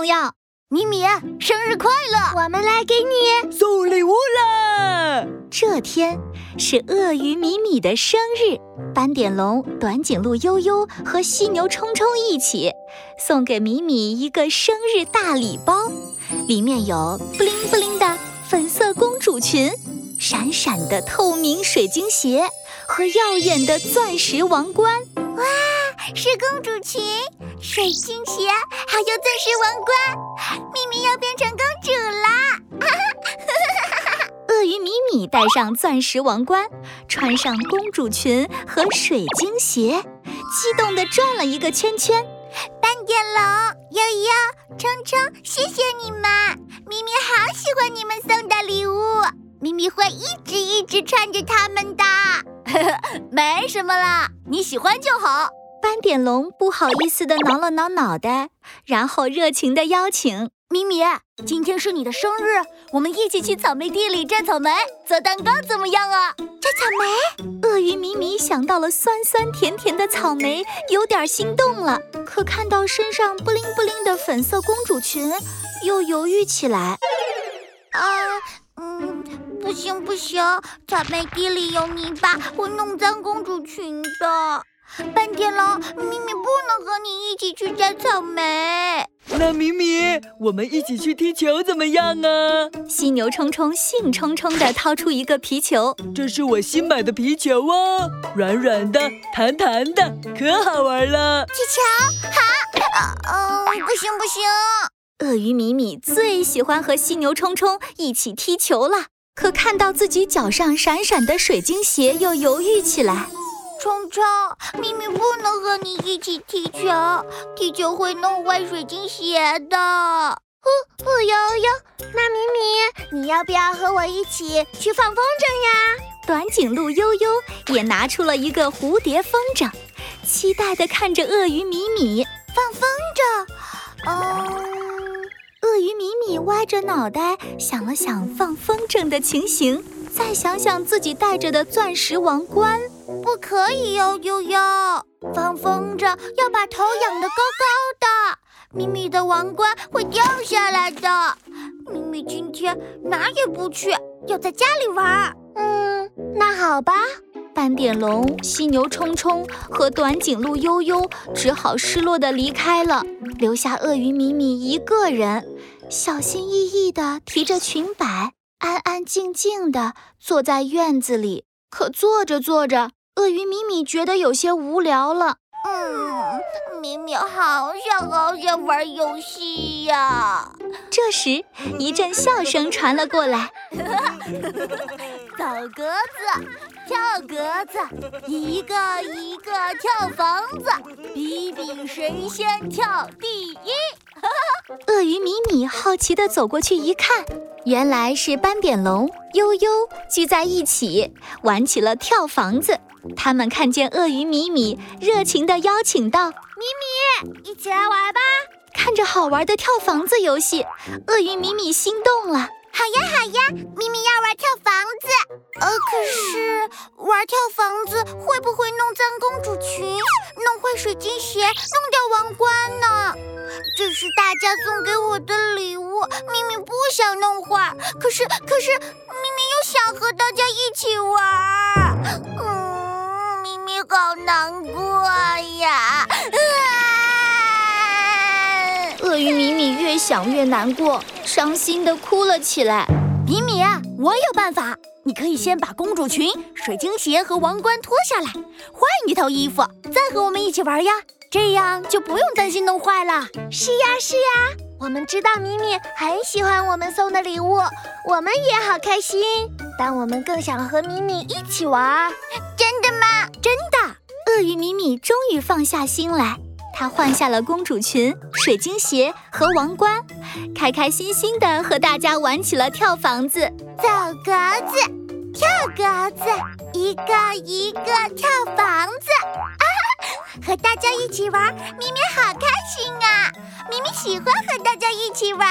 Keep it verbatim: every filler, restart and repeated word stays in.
重要。米米，生日快乐！我们来给你送礼物啦！这天是鳄鱼米米的生日，斑点龙、短颈鹿悠悠和犀牛冲冲一起送给米米一个生日大礼包，里面有布灵布灵的粉色公主裙、闪闪的透明水晶鞋和耀眼的钻石王冠。哇，是公主裙、水晶鞋，还有钻石王冠，米米要变成公主啦！鳄鱼米米戴上钻石王冠，穿上公主裙和水晶鞋，激动地转了一个圈圈。斑点龙、悠悠、冲冲，谢谢你们！米米好喜欢你们送的礼物，米米会一直一直穿着它们的。没什么啦，你喜欢就好。斑点龙不好意思地挠了挠脑袋，然后热情地邀请米米，今天是你的生日，我们一起去草莓地里摘草莓做蛋糕怎么样啊？摘草莓？鳄鱼米米想到了酸酸甜甜的草莓，有点心动了，可看到身上布灵布灵的粉色公主裙又犹豫起来。啊、呃、嗯不行不行，草莓地里有泥巴，会弄脏公主裙的。斑点龙，米米不能和你一起去摘草莓。那米米，我们一起去踢球怎么样啊？犀牛冲冲兴冲冲地掏出一个皮球，这是我新买的皮球哦，软软的，弹弹的，可好玩了。踢球？好。哦、呃，不行不行。鳄鱼米米最喜欢和犀牛冲冲一起踢球了。可看到自己脚上闪闪的水晶鞋，又犹豫起来。冲冲，米米不能和你一起踢球，踢球会弄坏水晶鞋的。哦，不悠悠，那米米，你要不要和我一起去放风筝呀？短颈鹿悠悠也拿出了一个蝴蝶风筝，期待地看着鳄鱼米米放风筝。哦。鳄鱼米米歪着脑袋想了想放风筝的情形，再想想自己戴着的钻石王冠，不可以哟悠悠，放风筝要把头仰得高高的，米米的王冠会掉下来的。米米今天哪也不去，要在家里玩。嗯，那好吧。斑点龙、犀牛冲冲和短颈鹿悠悠只好失落地离开了，留下鳄鱼米米一个人，小心翼翼地提着裙摆，安安静静地坐在院子里。可坐着坐着，鳄鱼米米觉得有些无聊了。嗯，米米好想好想玩游戏呀、啊！这时，一阵笑声传了过来。走格子，跳格子，一个一个跳房子，比比谁先跳第一。鳄鱼米米好奇地走过去一看，原来是斑点龙、悠悠聚在一起玩起了跳房子。他们看见鳄鱼米米，热情地邀请道：“米米，一起来玩吧！”看着好玩的跳房子游戏，鳄鱼米米心动了。好呀好呀，米米要玩跳房子。呃，可是玩跳房子会不会弄脏公主裙，弄坏水晶鞋，弄掉王冠呢？这是大家送给我的礼物，米米不想弄坏，可是可是米米又想和大家一起玩。嗯，米米好难过呀。啊、鳄鱼米米越想越难过，伤心地哭了起来。米米，我有办法，你可以先把公主裙、水晶鞋和王冠脱下来，换一套衣服，再和我们一起玩呀，这样就不用担心弄坏了。是呀是呀，我们知道米米很喜欢我们送的礼物，我们也好开心，但我们更想和米米一起玩。真的吗？真的。鳄鱼米米终于放下心来，她换下了公主裙、水晶鞋和王冠，开开心心地和大家玩起了跳房子。走格子，跳格子，一个一个跳房子。啊，和大家一起玩，米米好开心啊！米米喜欢和大家一起玩。